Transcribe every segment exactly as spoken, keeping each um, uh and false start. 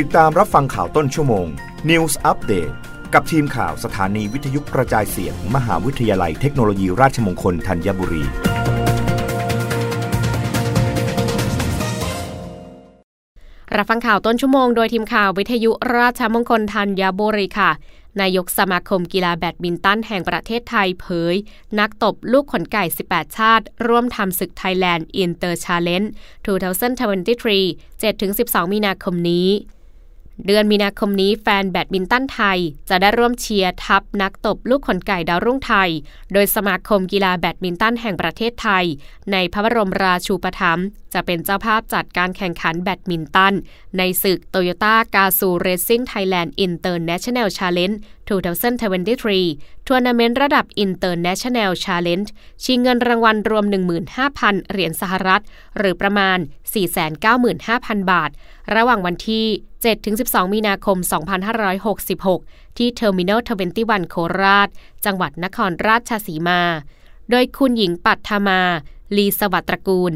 ติดตามรับฟังข่าวต้นชั่วโมง News Update กับทีมข่าวสถานีวิทยุกระจายเสียง มหาวิทยาลัยเทคโนโลยีราชมงคลธัญบุรีรับฟังข่าวต้นชั่วโมงโดยทีมข่าววิทยุราชมงคลธัญบุรีค่ะนายกสมาคมกีฬาแบดมินตันแห่งประเทศไทยเผยนักตบลูกขนไก่สิบแปดชาติร่วมทำศึก Thailand Inter Challenge สองพันยี่สิบสาม เจ็ดถึงสิบสอง มีนาคมนี้เดือนมีนาคมนี้แฟนแบดมินตันไทยจะได้ร่วมเชียร์ทัพนักตบลูกขนไก่ดาวรุ่งไทยโดยสมาคมกีฬาแบดมินตันแห่งประเทศไทยในพระบรมราชูปถัมภ์จะเป็นเจ้าภาพจัดการแข่งขันแบดมินตันในศึก Toyota Gaso Racing Thailand International Challenge สองพันยี่สิบสาม ทัวร์นาเมนต์ระดับ International Challenge ชิงเงินรางวัลรวม หนึ่งหมื่นห้าพัน เหรียญสหรัฐหรือประมาณ สี่แสนเก้าหมื่นห้าพัน บาทระหว่างวันที่ เจ็ดถึงสิบสอง มีนาคม สองพันห้าร้อยหกสิบหก ที่ Terminal ยี่สิบเอ็ด โคราชจังหวัดนครราชสีมาโดยคุณหญิงปัทมาลีสวัสดิ์ตระกูล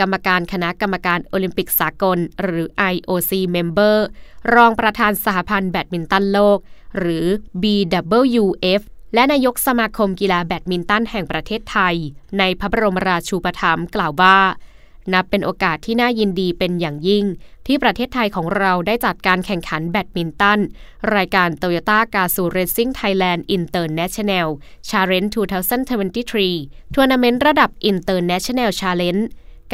กรรมการคณะกรรมการโอลิมปิกสากลหรือ ไอ โอ ซี Member รองประธานสหพันธ์แบดมินตันโลกหรือ บี ดับเบิลยู เอฟ และนายกสมาคมกีฬาแบดมินตันแห่งประเทศไทยในพระบรมราชูปถัมภ์กล่าวว่านับเป็นโอกาสที่น่ายินดีเป็นอย่างยิ่งที่ประเทศไทยของเราได้จัดการแข่งขันแบดมินตันรายการ Toyota Gaso Racing Thailand International Challenge สองพันยี่สิบสาม ทัวร์นาเมนต์ระดับ International Challenge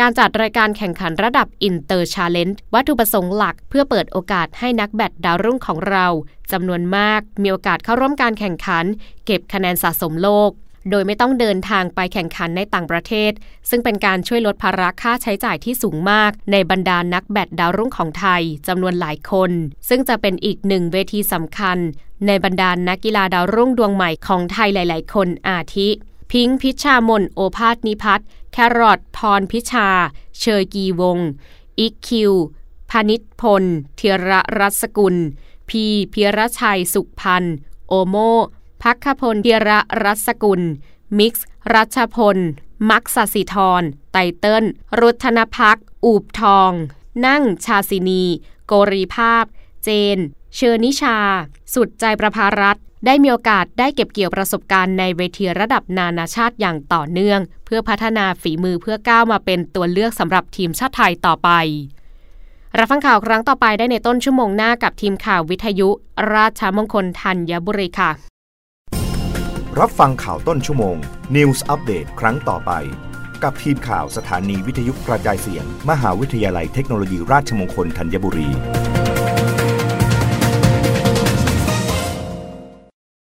การจัดรายการแข่งขันระดับ Inter Challenge วัตถุประสงค์หลักเพื่อเปิดโอกาสให้นักแบดดาวรุ่งของเราจำนวนมากมีโอกาสเข้าร่วมการแข่งขันเก็บคะแนนสะสมโลกโดยไม่ต้องเดินทางไปแข่งขันในต่างประเทศซึ่งเป็นการช่วยลดภาระค่าใช้จ่ายที่สูงมากในบรรดานักแบดดาวรุ่งของไทยจำนวนหลายคนซึ่งจะเป็นอีกหนึ่งเวทีสำคัญในบรรดานักกีฬาดาวรุ่งดวงใหม่ของไทยหลายๆคนอาทิพิงค์พิชามนโอภาสนิพัฒน์แครอทพรพิชาเชยกีวงอิกคิวพนิชพลเทียระรัศกุลพีพิรชัยสุขพันธ์โอโมภัคคพลเทียระรัศกุลมิกซ์รัชพลมักษสิธรไตเติ้ลรุธนภักอูบทองนั่งชาสินีโกรีภาพเจนเชอนิชาสุดใจประภารัตน์ได้มีโอกาสได้เก็บเกี่ยวประสบการณ์ในเวทีระดับนานาชาติอย่างต่อเนื่องเพื่อพัฒนาฝีมือเพื่อก้าวมาเป็นตัวเลือกสำหรับทีมชาติไทยต่อไปรับฟังข่าวครั้งต่อไปได้ในต้นชั่วโมงหน้ากับทีมข่าววิทยุราชมงคลธัญบุรีค่ะรับฟังข่าวต้นชั่วโมง News Update ครั้งต่อไปกับทีมข่าวสถานีวิทยุกระจายเสียงมหาวิทยาลัยเทคโนโลยีราชมงคลธัญบุรี